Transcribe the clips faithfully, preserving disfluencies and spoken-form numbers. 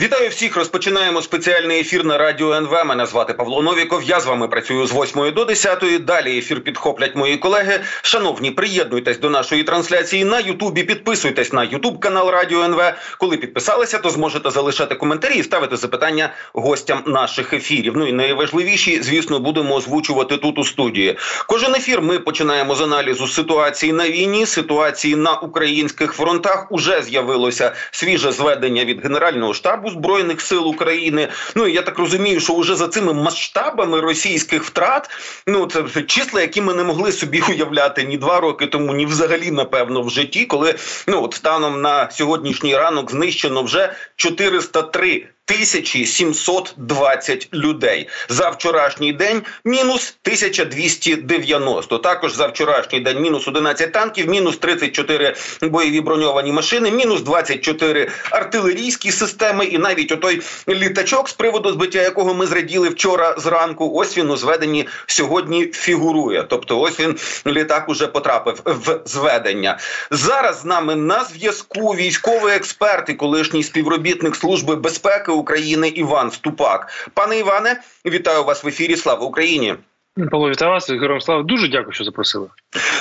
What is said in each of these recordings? Вітаю всіх, розпочинаємо спеціальний ефір на Радіо ен ве. Мене звати Павло Новіков, я з вами працюю з восьмої до десятої. Далі ефір підхоплять мої колеги. Шановні, приєднуйтесь до нашої трансляції на Ютубі, підписуйтесь на Ютуб-канал Радіо ен ве. Коли підписалися, то зможете залишати коментарі і ставити запитання гостям наших ефірів. Ну і найважливіші, звісно, будемо озвучувати тут у студії. Кожен ефір ми починаємо з аналізу ситуації на війні, ситуації на українських фронтах. Уже з'явилося свіже зведення від Генерального штабу Збройних сил України. Ну, і я так розумію, що вже за цими масштабами російських втрат, ну, це числа, які ми не могли собі уявляти ні два роки тому, ні взагалі, напевно, в житті, коли, ну, от станом на сьогоднішній ранок знищено вже чотириста три тисячі сімсот двадцять людей. За вчорашній день мінус тисяча двісті дев'яносто. Також за вчорашній день мінус одинадцять танків, мінус тридцять чотири бойові броньовані машини, мінус двадцять чотири артилерійські системи і навіть отой літачок, з приводу збиття якого ми зраділи вчора зранку, ось він у зведенні сьогодні фігурує. Тобто ось він, літак, уже потрапив в зведення. Зараз з нами на зв'язку військовий експерт і колишній співробітник Служби безпеки України Іван Ступак. Пане Іване, вітаю вас в ефірі. Слава Україні! Павло, вітаю вас. Героям слава. Дуже дякую, що запросили.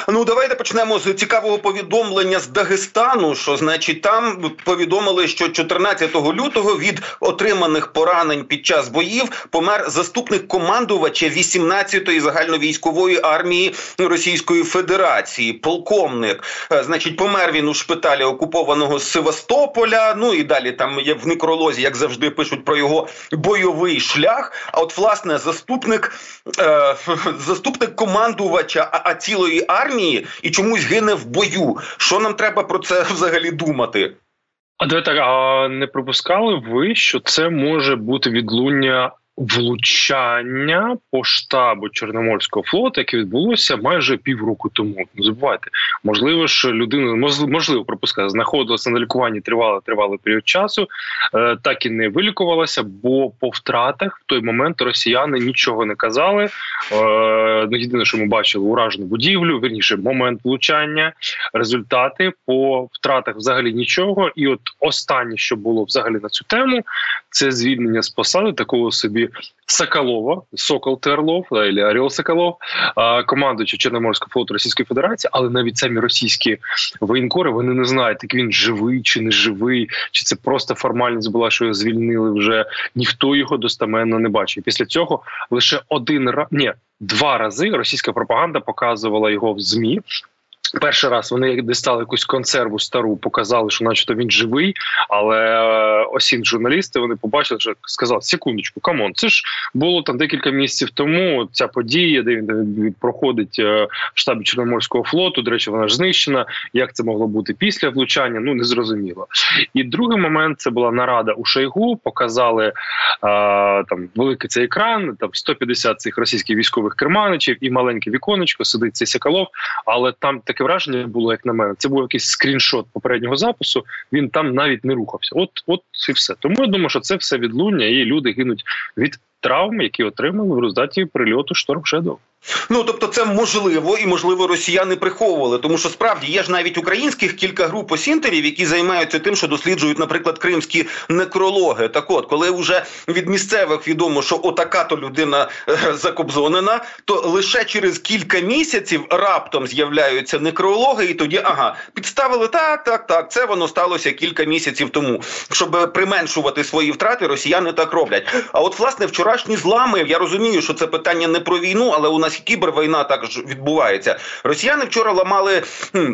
Ну, давайте почнемо з цікавого повідомлення з Дагестану, що, значить, там повідомили, що чотирнадцятого лютого від отриманих поранень під час боїв помер заступник командувача вісімнадцятої загальновійськової армії Російської Федерації, полковник. Значить, помер він у шпиталі окупованого Севастополя, ну і далі там є в некролозі, як завжди, пишуть про його бойовий шлях. А от, власне, заступник... Е Заступник командувача а цілої армії і чомусь гине в бою. Що нам треба про це взагалі думати? А давайте так, а не пропускали ви, що це може бути відлуння влучання по штабу Чорноморського флоту, яке відбулося майже півроку тому? Не забувайте, можливо ж людина, можливо, пропускати, знаходилася на лікуванні тривалий-тривалий період часу, е, так і не вилікувалася, бо по втратах в той момент росіяни нічого не казали. Е, єдине, що ми бачили, уражену будівлю, вірніше, момент влучання, результати, по втратах взагалі нічого. І от останнє, що було взагалі на цю тему, це звільнення з посади такого собі Соколова, Сокол Терлов, або Орел Соколов, командуючи Чорноморського флоту Російської Федерації, але навіть самі російські воєнкори, вони не знають, як він живий чи не живий, чи це просто формальність була, що його звільнили вже. Ніхто його достеменно не бачив. Після цього лише один раз, ні, два рази російська пропаганда показувала його в ЗМІ. Перший раз вони дістали якусь консерву стару, показали, що начебто він живий, але осінь журналісти, вони побачили, що сказали, секундочку, камон, це ж було там декілька місяців тому, ця подія, де він проходить в штабі Чорноморського флоту, до речі, вона ж знищена, як це могло бути після влучання, ну, незрозуміло. І другий момент, це була нарада у Шойгу, показали а, там великий цей екран, там сто п'ятдесят цих російських військових керманичів і маленьке віконечко, сидить цей Соколов, але там таке враження було, як на мене, це був якийсь скріншот попереднього запису, він там навіть не рухався. От, от і все. Тому я думаю, що це все відлуння, і люди гинуть від травм, які отримали в результаті прильоту «Шторм Шедоу». Ну, тобто це можливо, і, можливо, росіяни приховували, тому що, справді, є ж навіть українських кілька груп осінтерів, які займаються тим, що досліджують, наприклад, кримські некрологи. Так от, коли вже від місцевих відомо, що отака-то людина закобзонена, то лише через кілька місяців раптом з'являються некрологи, і тоді, ага, підставили, так, так, так, це воно сталося кілька місяців тому. Щоб применшувати свої втрати, росіяни так роблять. А от, власне, вчорашні злами, я розумію, що це питання не про війну, але у нас кібервійна також відбувається. Росіяни вчора ламали хм,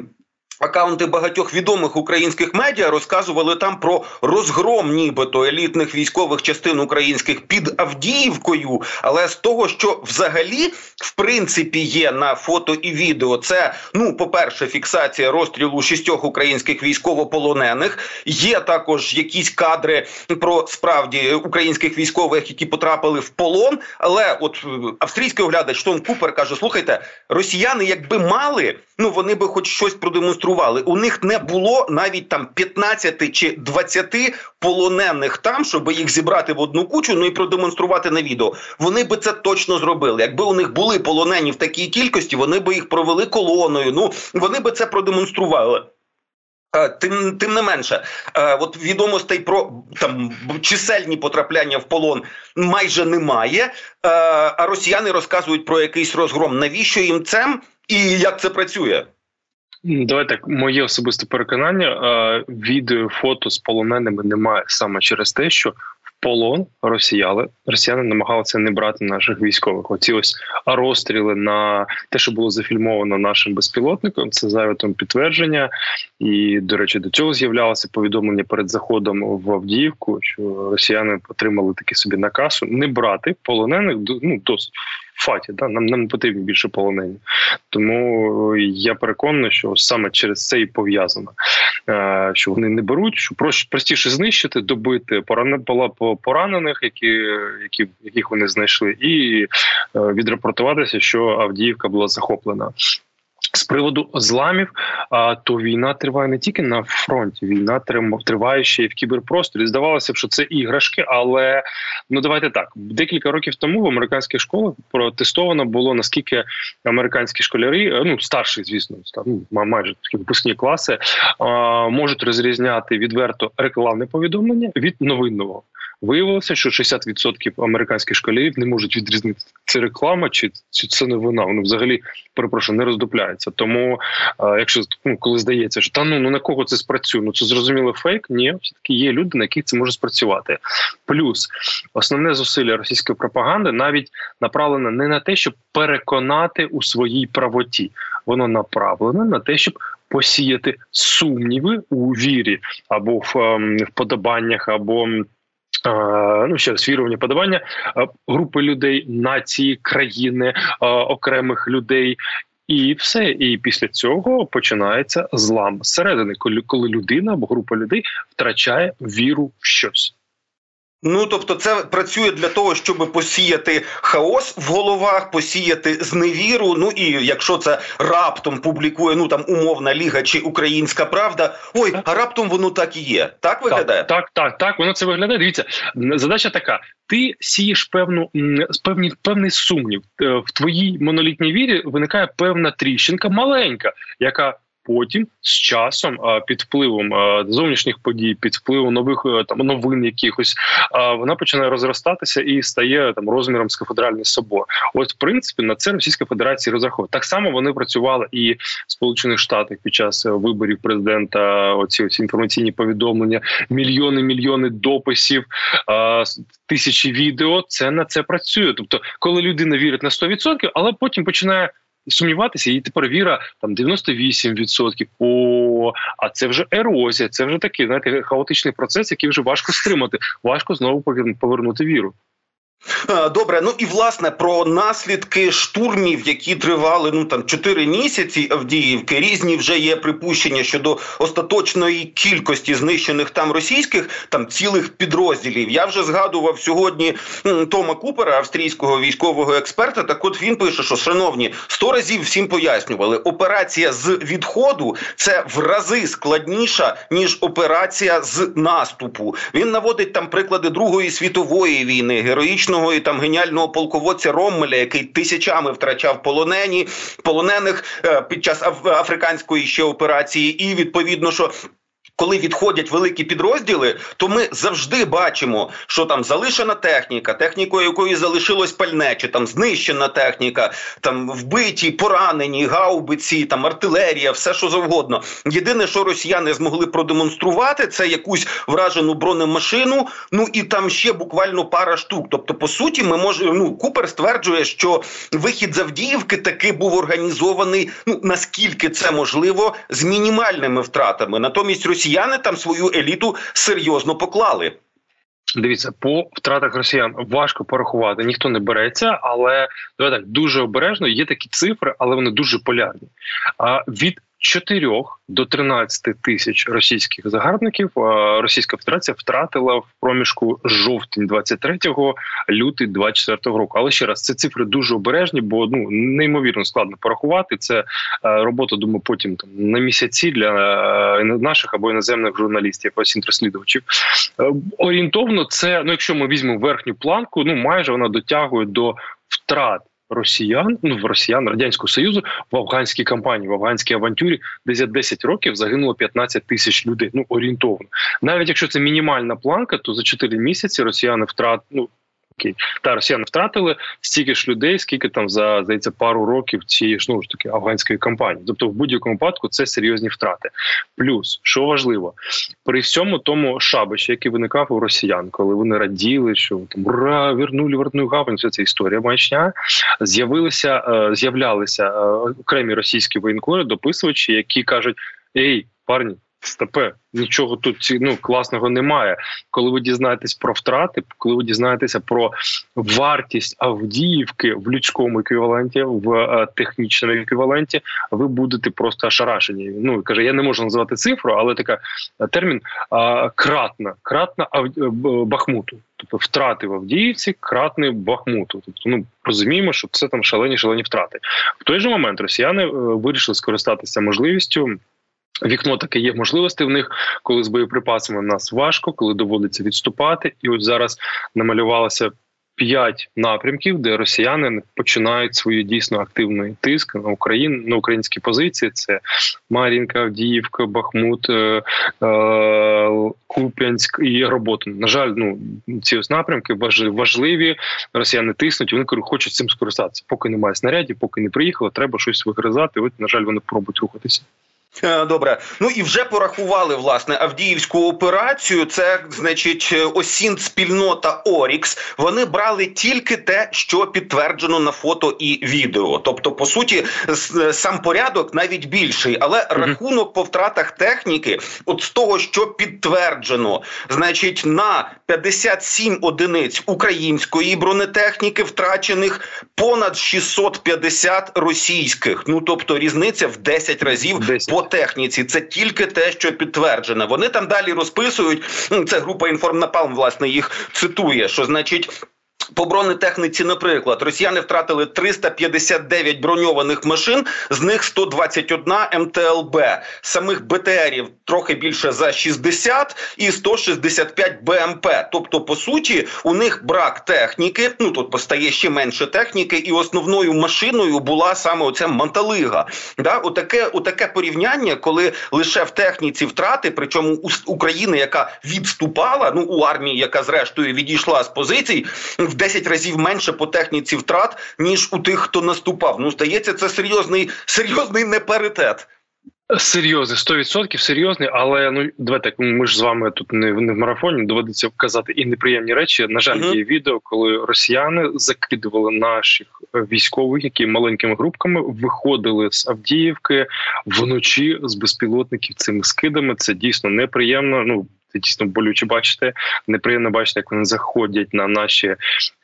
акаунти багатьох відомих українських медіа, розказували там про розгром нібито елітних військових частин українських під Авдіївкою, але з того, що взагалі в принципі є на фото і відео, це, ну, по-перше, фіксація розстрілу шістьох українських військовополонених, є також якісь кадри про, справді, українських військових, які потрапили в полон, але от австрійський оглядач Том Купер каже, слухайте, росіяни якби мали, ну, вони би хоч щось продемонстрували. У них не було навіть там п'ятнадцяти чи двадцяти полонених там, щоб їх зібрати в одну кучу, ну і продемонструвати на відео. Вони би це точно зробили. Якби у них були полонені в такій кількості, вони би їх провели колоною, ну, вони би це продемонстрували. Тим, тим не менше, от відомостей про там чисельні потрапляння в полон майже немає, а росіяни розказують про якийсь розгром. Навіщо їм це і як це працює? Давайте так, моє особисте переконання, відео, фото з полоненими немає саме через те, що полон росіяни, росіяни намагалися не брати наших військових. Оці ось розстріли на те, що було зафільмовано нашим безпілотником, це завітом підтвердження. І, до речі, до цього з'являлося повідомлення перед заходом в Авдіївку, що росіяни отримали такий собі наказ не брати полонених, ну, досить фаті, да? нам, нам потрібно більше полонені. Тому я переконаний, що саме через це і пов'язано. Що вони не беруть, що простіше знищити, добити поранених, які, які, яких вони знайшли, і відрапортуватися, що Авдіївка була захоплена. З приводу зламів, то війна триває не тільки на фронті, війна триває ще й в кіберпросторі. Здавалося б, що це іграшки, але, ну давайте так, декілька років тому в американських школах протестовано було, наскільки американські школяри, ну старші, звісно, майже такі випускні класи, можуть розрізняти відверто рекламне повідомлення від новинного. Виявилося, що шістдесят відсотків американських школярів не можуть відрізнити, це реклама чи, чи це новина. Воно взагалі, перепрошую, не роздупляється. Тому, а, якщо ну, коли здається, що та ну, ну на кого це спрацює? Ну це зрозуміло фейк. Ні, все-таки є люди, на яких це може спрацювати. Плюс основне зусилля російської пропаганди навіть направлено не на те, щоб переконати у своїй правоті. Воно направлено на те, щоб посіяти сумніви у вірі або в, в подобаннях, або ну, ще раз, вірування, подавання групи людей, нації, країни, окремих людей. І все. І після цього починається злам зсередини, коли людина або група людей втрачає віру в щось. Ну, тобто це працює для того, щоб посіяти хаос в головах, посіяти зневіру, ну і якщо це раптом публікує, ну там умовна Ліга чи Українська Правда, ой, а раптом воно так і є. Так виглядає? Так, так, так, так воно це виглядає. Дивіться, задача така. Ти сієш певну, певні, певний сумнів. В твоїй монолітній вірі виникає певна тріщинка, маленька, яка потім з часом, під впливом зовнішніх подій, під впливом нових там новин якихось, вона починає розростатися і стає там розміром скафедральний собор. От, в принципі, на це Російська Федерація розраховує. Так само вони працювали і в Сполучених Штатах під час виборів президента, оці, оці інформаційні повідомлення, мільйони-мільйони дописів, тисячі відео, це на це працює. Тобто, коли людина вірить на сто відсотків, але потім починає сумніватися, і тепер віра там дев'яносто вісім відсотків. О, а це вже ерозія, це вже такий, знаєте, хаотичний процес, який вже важко стримати, важко знову повернути віру. Добре, ну і власне про наслідки штурмів, які тривали ну там чотири місяці Авдіївки, різні вже є припущення щодо остаточної кількості знищених там російських там цілих підрозділів. Я вже згадував сьогодні Тома Купера, австрійського військового експерта. Так от він пише, що, шановні, сто разів всім пояснювали, операція з відходу – це в рази складніша, ніж операція з наступу. Він наводить там приклади Другої світової війни, героїчно і там геніального полководця Роммеля, який тисячами втрачав полонені, полонених під час африканської ще операції. І відповідно, що коли відходять великі підрозділи, то ми завжди бачимо, що там залишена техніка, технікою якої залишилось пальне, чи там знищена техніка, там вбиті, поранені, гаубиці, там артилерія, все що завгодно. Єдине, що росіяни змогли продемонструвати, це якусь вражену бронемашину, ну і там ще буквально пара штук. Тобто, по суті, ми можемо, ну, Купер стверджує, що вихід з Авдіївки таки був організований, ну, наскільки це можливо, з мінімальними втратами. Натомість росіяни там свою еліту серйозно поклали. Дивіться, по втратах росіян важко порахувати, ніхто не береться, але давай так, дуже обережно, є такі цифри, але вони дуже полярні. А від чотирьох до тринадцяти тисяч російських загарбників Російська Федерація втратила в проміжку жовтень двадцять третього, лютий двадцять четвертого року. Але ще раз, це цифри дуже обережні, бо ну неймовірно складно порахувати. Це робота, думаю, потім там на місяці для наших або іноземних журналістів, осінь-розслідувачів. Орієнтовно це, ну якщо ми візьмемо верхню планку, ну майже вона дотягує до втрат росіян, ну, в росіян Радянського Союзу в афганській кампанії, в афганській авантюрі, де за десять років загинуло п'ятнадцять тисяч людей, ну, орієнтовно. Навіть якщо це мінімальна планка, то за чотири місяці росіяни втрат, ну, окей, та росіяни втратили стільки ж людей, скільки там за, здається, пару років цієї ж, ну, ж таки, афганської кампанії. Тобто, в будь-якому випадку це серйозні втрати. Плюс, що важливо, при всьому тому шабаші, який виникав у росіян, коли вони раділи, що там ура, вернули вертну гавань, вся ця історія маячня, з'явилися, з'являлися окремі російські воєнкори, дописувачі, які кажуть: ей, парні, стопе, нічого тут, ну, класного немає. Коли ви дізнаєтесь про втрати, коли ви дізнаєтеся про вартість Авдіївки в людському еквіваленті, в технічному еквіваленті, ви будете просто ошарашені. Ну, каже, я не можу називати цифру, але така термін кратна, кратна Бахмуту. Тобто втрати в Авдіївці кратні Бахмуту. Тобто, ну, розуміємо, що це там шалені-шалені втрати. В той же момент росіяни вирішили скористатися можливістю. Вікно таке є можливості в них, коли з боєприпасами в нас важко, коли доводиться відступати. І от зараз намалювалося п'ять напрямків, де росіяни починають свою дійсно активний тиск на Україну, на українські позиції. Це Мар'їнка, Авдіївка, Бахмут, Куп'янськ і Роботин. На жаль, ну, ці ось напрямки важливі, росіяни тиснуть, вони хочуть цим скористатися. Поки немає снарядів, поки не приїхало, треба щось вигризати. От, на жаль, вони пробують рухатися. Добре. Ну і вже порахували, власне, Авдіївську операцію. Це, значить, осінспільнота «Орікс». Вони брали тільки те, що підтверджено на фото і відео. Тобто, по суті, сам порядок навіть більший. Але mm-hmm. рахунок по втратах техніки, от з того, що підтверджено, значить, на п'ятдесят сім одиниць української бронетехніки втрачених понад шістсот п'ятдесят російських. Ну, тобто, різниця в десять разів по техніці. Це тільки те, що підтверджено. Вони там далі розписують, це група InformNapalm, власне, їх цитує, що, значить, по бронетехніці, наприклад, росіяни втратили триста п'ятдесят дев'ять броньованих машин, з них сто двадцять одна ем те ел бе, самих БТРів трохи більше за шістдесят і сто шістдесят п'ять Б М П. Тобто, по суті, у них брак техніки, ну, тут постає ще менше техніки, і основною машиною була саме оця манталига. Да? Отаке, отаке порівняння, коли лише в техніці втрати, причому у України, яка відступала, ну, у армії, яка зрештою відійшла з позицій, в десять разів менше по техніці втрат, ніж у тих, хто наступав. Ну, здається, це серйозний, серйозний непаритет. Серйозний, сто відсотків серйозний, але, ну, давайте так, ми ж з вами тут не, не в марафоні, доведеться казати і неприємні речі. На жаль, mm-hmm. є відео, коли росіяни закидували наших військових, які маленькими групками виходили з Авдіївки вночі з безпілотників цими скидами. Це дійсно неприємно, ну, це дійсно болюче бачити, неприємно бачити, як вони заходять на наші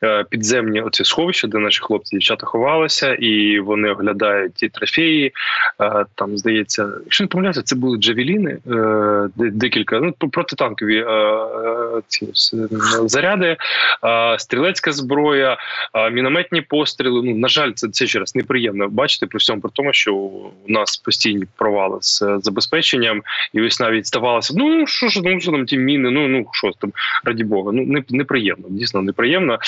е, підземні оці сховища, де наші хлопці і дівчата ховалися, і вони оглядають ті трофеї. Е, там, здається, якщо не помиляюся, це були Джавеліни, е, декілька, ну, протитанкові е, ці, заряди, е, стрілецька зброя, е, мінометні постріли. Ну, на жаль, це, це ще раз неприємно бачити, при всьому при тому, що у нас постійні провали з забезпеченням, і ось навіть ставалося, ну, що ж, ну, що там, ті міни, ну, ну, що там, раді Бога. Ну, не, неприємно, дійсно неприємно.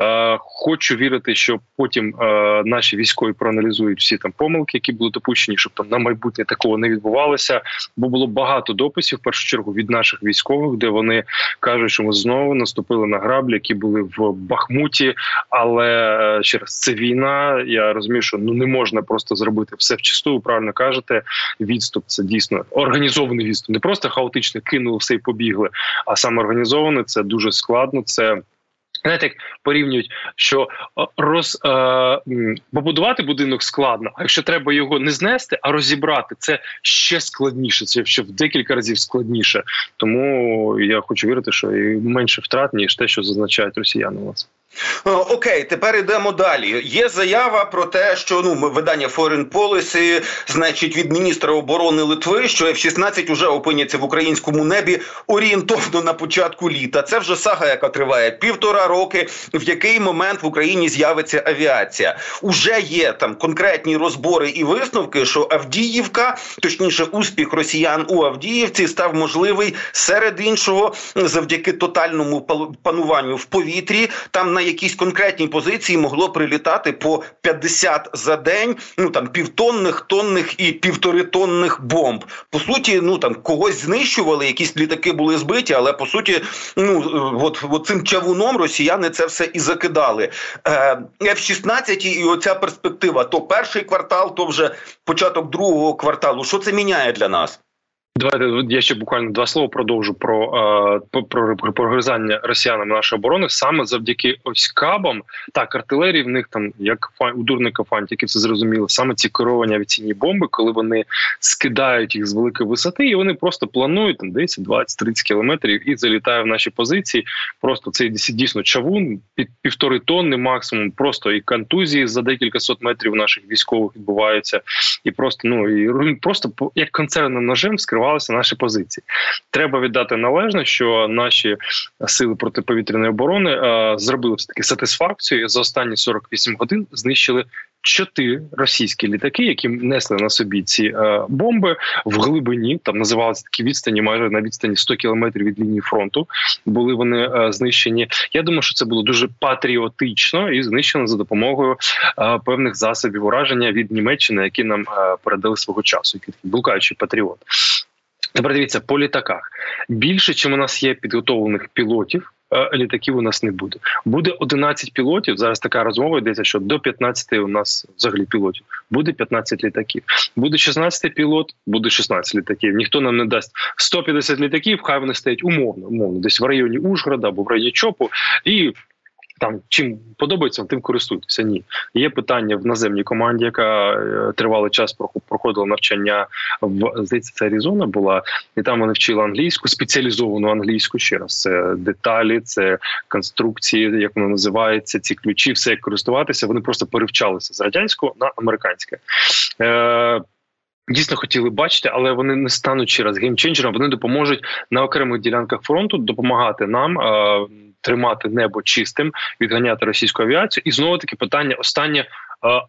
Е, хочу вірити, що потім е, наші військові проаналізують всі там помилки, які були допущені, щоб там на майбутнє такого не відбувалося. Бо було багато дописів, в першу чергу, від наших військових, де вони кажуть, що ми знову наступили на граблі, які були в Бахмуті. Але, ще раз, це війна. Я розумію, що, ну, не можна просто зробити все вчисту, правильно кажете. Відступ – це дійсно організований відступ. Не просто хаотично кинули все і побігли, а саме організовано, це дуже складно, це, знаєте, як порівнюють, що роз, е, побудувати будинок складно, а якщо треба його не знести, а розібрати, це ще складніше, це ще в декілька разів складніше. Тому я хочу вірити, що і менше втрат, ніж те, що зазначають росіяни у нас. Окей, тепер йдемо далі. Є заява про те, що, ну, видання Форин Полісі, значить, від міністра оборони Литви, що еф шістнадцять уже опиняться в українському небі орієнтовно на початку літа. Це вже сага, яка триває півтора роки, в який момент в Україні з'явиться авіація. Уже є там конкретні розбори і висновки, що Авдіївка, точніше успіх росіян у Авдіївці, став можливий серед іншого завдяки тотальному пануванню в повітрі. Там на якісь конкретні позиції могло прилітати по п'ятдесят за день, ну там півтонних, тонних і півторитонних бомб. По суті, ну там когось знищували, якісь літаки були збиті, але по суті, ну от, от цим чавуном росіяни це все і закидали. еф шістнадцять і оця перспектива, то перший квартал, то вже початок другого кварталу. Що це міняє для нас? Давайте я ще буквально два слова продовжу про, про, про прогризання росіянами нашої оборони. Саме завдяки ось КАБам, так, артилерії в них там, як у дурника фантиків, це зрозуміло, саме ці керовані авіаційні бомби, коли вони скидають їх з великої висоти, і вони просто планують там десять, двадцять, тридцять кілометрів і залітають в наші позиції. Просто цей дійсно чавун, під півтори тонни максимум, просто і контузії за декілька сот метрів наших військових відбуваються. І просто, ну, і просто як концерним ножем скривають наші позиції. Треба віддати належне, що наші сили протиповітряної оборони е, зробили все-таки сатисфакцію. За останні сорок вісім годин знищили чотири російські літаки, які несли на собі ці е, бомби в глибині, там називалися такі відстані, майже на відстані сто кілометрів від лінії фронту були вони е, знищені. Я думаю, що це було дуже патріотично і знищено за допомогою е, певних засобів ураження від Німеччини, які нам е, передали свого часу, які блукаючий патріот. Тепер дивіться, по літаках. Більше, чим у нас є підготовлених пілотів, літаків у нас не буде. Буде одинадцять пілотів, зараз така розмова йдеться, що до п'ятнадцяти у нас взагалі пілотів. Буде п'ятнадцять літаків. Буде шістнадцятий пілот, буде шістнадцять літаків. Ніхто нам не дасть сто п'ятдесят літаків, хай вони стоять умовно, умовно, десь в районі Ужгорода або в районі Чопу, і там, чим подобається, тим користуйтеся. Ні. Є питання в наземній команді, яка тривалий час проходила навчання в, здається, це Аризона була, і там вони вчили англійську, спеціалізовану англійську, ще раз, це деталі, це конструкції, як воно називається, ці ключі, все як користуватися, вони просто перевчалися з радянського на американське. Е- Дійсно хотіли бачити, але вони не стануть ще раз геймченджером, вони допоможуть на окремих ділянках фронту допомагати нам е- тримати небо чистим, відганяти російську авіацію. І знову-таки питання останнє,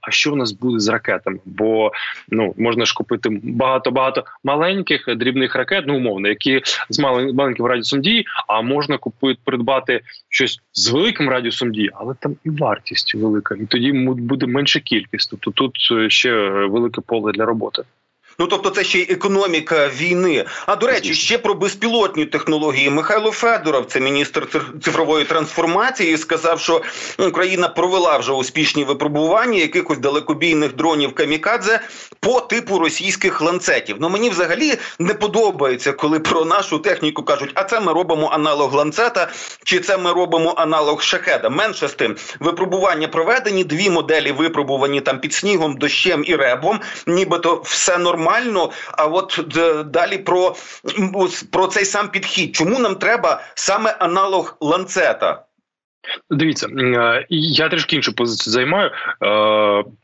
а що в нас буде з ракетами? Бо ну можна ж купити багато-багато маленьких дрібних ракет, ну умовно, які з маленьким радіусом дії, а можна купити, придбати щось з великим радіусом дії, але там і вартість велика, і тоді буде менша кількість. Тобто тут ще велике поле для роботи. Ну, тобто це ще й економіка війни. А, до речі, ще про безпілотні технології. Михайло Федоров, це міністр цифрової трансформації, сказав, що Україна провела вже успішні випробування якихось далекобійних дронів камікадзе по типу російських ланцетів. Ну, мені взагалі не подобається, коли про нашу техніку кажуть, а це ми робимо аналог ланцета, чи це ми робимо аналог шахеда. Менше з тим, випробування проведені, дві моделі випробувані там під снігом, дощем і ребом, нібито все нормально. Нормально, а от далі про, про цей сам підхід. Чому нам треба саме аналог ланцета? Дивіться, я трішки іншу позицію займаю.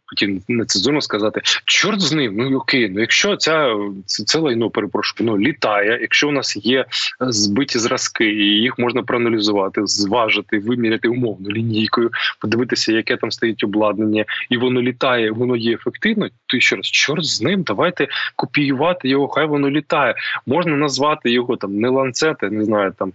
Хотів нецензурно сказати, чорт з ним, ну окей, ну якщо ця, це, це лайно, перепрошую, ну, літає, якщо у нас є збиті зразки, і їх можна проаналізувати, зважити, виміряти умовно лінійкою, подивитися, яке там стоїть обладнання, і воно літає, воно є ефективно, то ще раз, чорт з ним, давайте копіювати його, хай воно літає. Можна назвати його там не ланцети, не знаю, там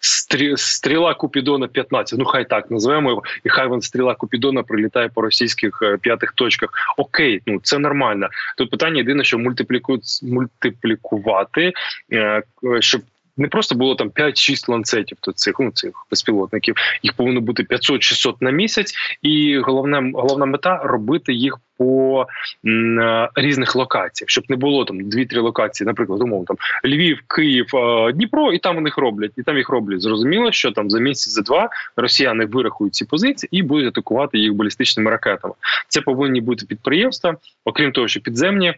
стрі, стріла Купідона п'ятнадцять, ну хай так назвемо його, і хай він стріла Купідона прилітає по російських п'ятнадцять тих точках. Окей, ну це нормально. Тут питання єдине, що мультипліку... мультиплікувати, е- щоб не просто було там п'ять-шість ланцетів тут цих, ну, цих безпілотників. Їх повинно бути п'ятсот-шістсот на місяць. І головне, головна мета – робити їх по м, різних локаціях, щоб не було там дві-три локації, наприклад, умовно там Львів, Київ, Дніпро, і там вони їх роблять, і там їх роблять. Зрозуміло, що там за місяць, за два росіяни вирахують ці позиції і будуть атакувати їх балістичними ракетами. Це повинні бути підприємства, окрім того, що підземні,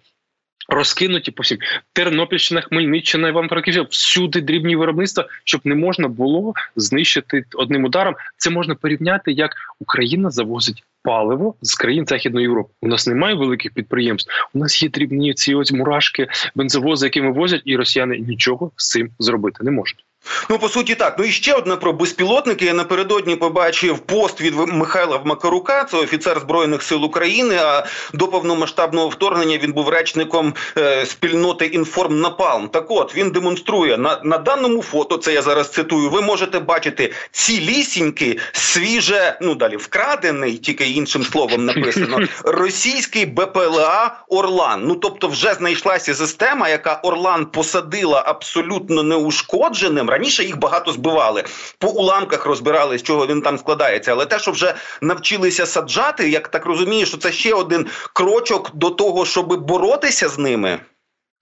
розкинуті по всім. Тернопільщина, Хмельниччина, Івано-Франківщина, всюди дрібні виробництва, щоб не можна було знищити одним ударом. Це можна порівняти, як Україна завозить паливо з країн Західної Європи. У нас немає великих підприємств, у нас є дрібні ці ось мурашки, бензовози, які вивозять, і росіяни нічого з цим зробити не можуть. Ну, по суті, так. Ну, і ще одне про безпілотники. Я напередодні побачив пост від Михайла Макарука, це офіцер Збройних сил України, а до повномасштабного вторгнення він був речником е, спільноти InformNapalm. Так от, він демонструє, на, на даному фото, це я зараз цитую, ви можете бачити цілісіньки, свіже, ну, далі, вкрадений, тільки іншим словом написано, російський БПЛА «Орлан». Ну, тобто, вже знайшлася система, яка «Орлан» посадила абсолютно неушкодженим. Раніше їх багато збивали, по уламках розбирали, з чого він там складається. Але те, що вже навчилися саджати, як так розумію, що це ще один крочок до того, щоб боротися з ними?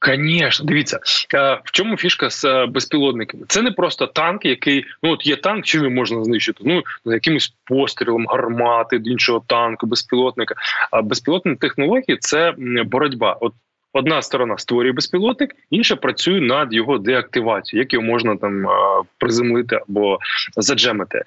Звісно, дивіться, в чому фішка з безпілотниками? Це не просто танк, який, ну от є танк, чим його можна знищити? Ну, якимось пострілом, гармати до іншого танку, безпілотника. А безпілотні технології – це боротьба. От одна сторона створює безпілотник, інша працює над його деактивацією, як його можна там приземлити або заджемити.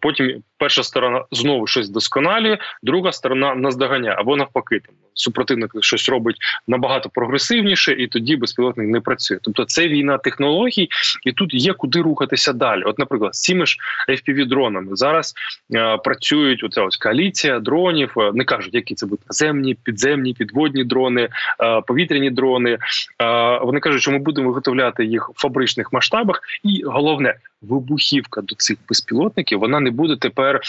Потім перша сторона знову щось досконалює, друга сторона наздоганяє або навпаки. Супротивник щось робить набагато прогресивніше, і тоді безпілотник не працює. Тобто це війна технологій, і тут є куди рухатися далі. От, наприклад, з цими ж еф пі ві-дронами зараз е, працюють оця ось коаліція дронів, е, не кажуть, які це будуть наземні, підземні, підводні дрони, е, повітряні дрони. Е, вони кажуть, що ми будемо виготовляти їх в фабричних масштабах, і головне, вибухівка до цих безпілотників, вона не буде тепер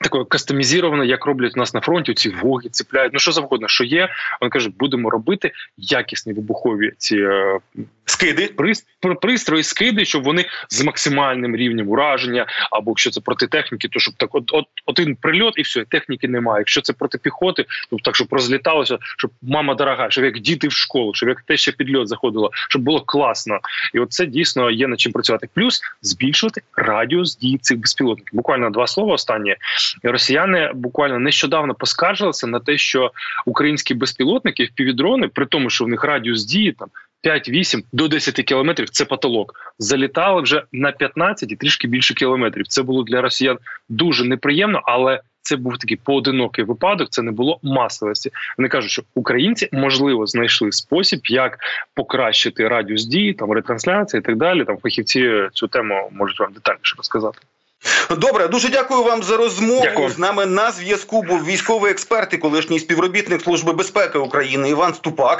такою кастомізовано, як роблять у нас на фронті, ці воги ціпляють, ну що завгодно, що є. Вони кажуть, будемо робити якісні вибухові ці е... скиди, пристрої, пристрої, скиди, щоб вони з максимальним рівнем ураження, або якщо це проти техніки, то щоб так от, от один прильот і все, техніки немає. Якщо це проти піхоти, то так, щоб розліталося, щоб мама дорога, щоб як діти в школу, щоб як те ще підльот заходило, щоб було класно. І от це дійсно є над чим працювати. Плюс збільшувати радіус дії цих безпілотників. Буквально два слова останнє. Росіяни буквально нещодавно поскаржилися на те, що українські безпілотники, еф пі ві-дрони, при тому, що в них радіус дії там п'ять, вісім, до десяти кілометрів, це потолок, залітали вже на п'ятнадцять і трішки більше кілометрів. Це було для росіян дуже неприємно, але це був такий поодинокий випадок, це не було масовості. Вони кажуть, що українці, можливо, знайшли спосіб, як покращити радіус дії, там ретрансляція і так далі. Там фахівці цю тему можуть вам детальніше розказати. Добре, дуже дякую вам за розмову. Дякую. З нами на зв'язку був військовий експерт і колишній співробітник Служби безпеки України Іван Ступак.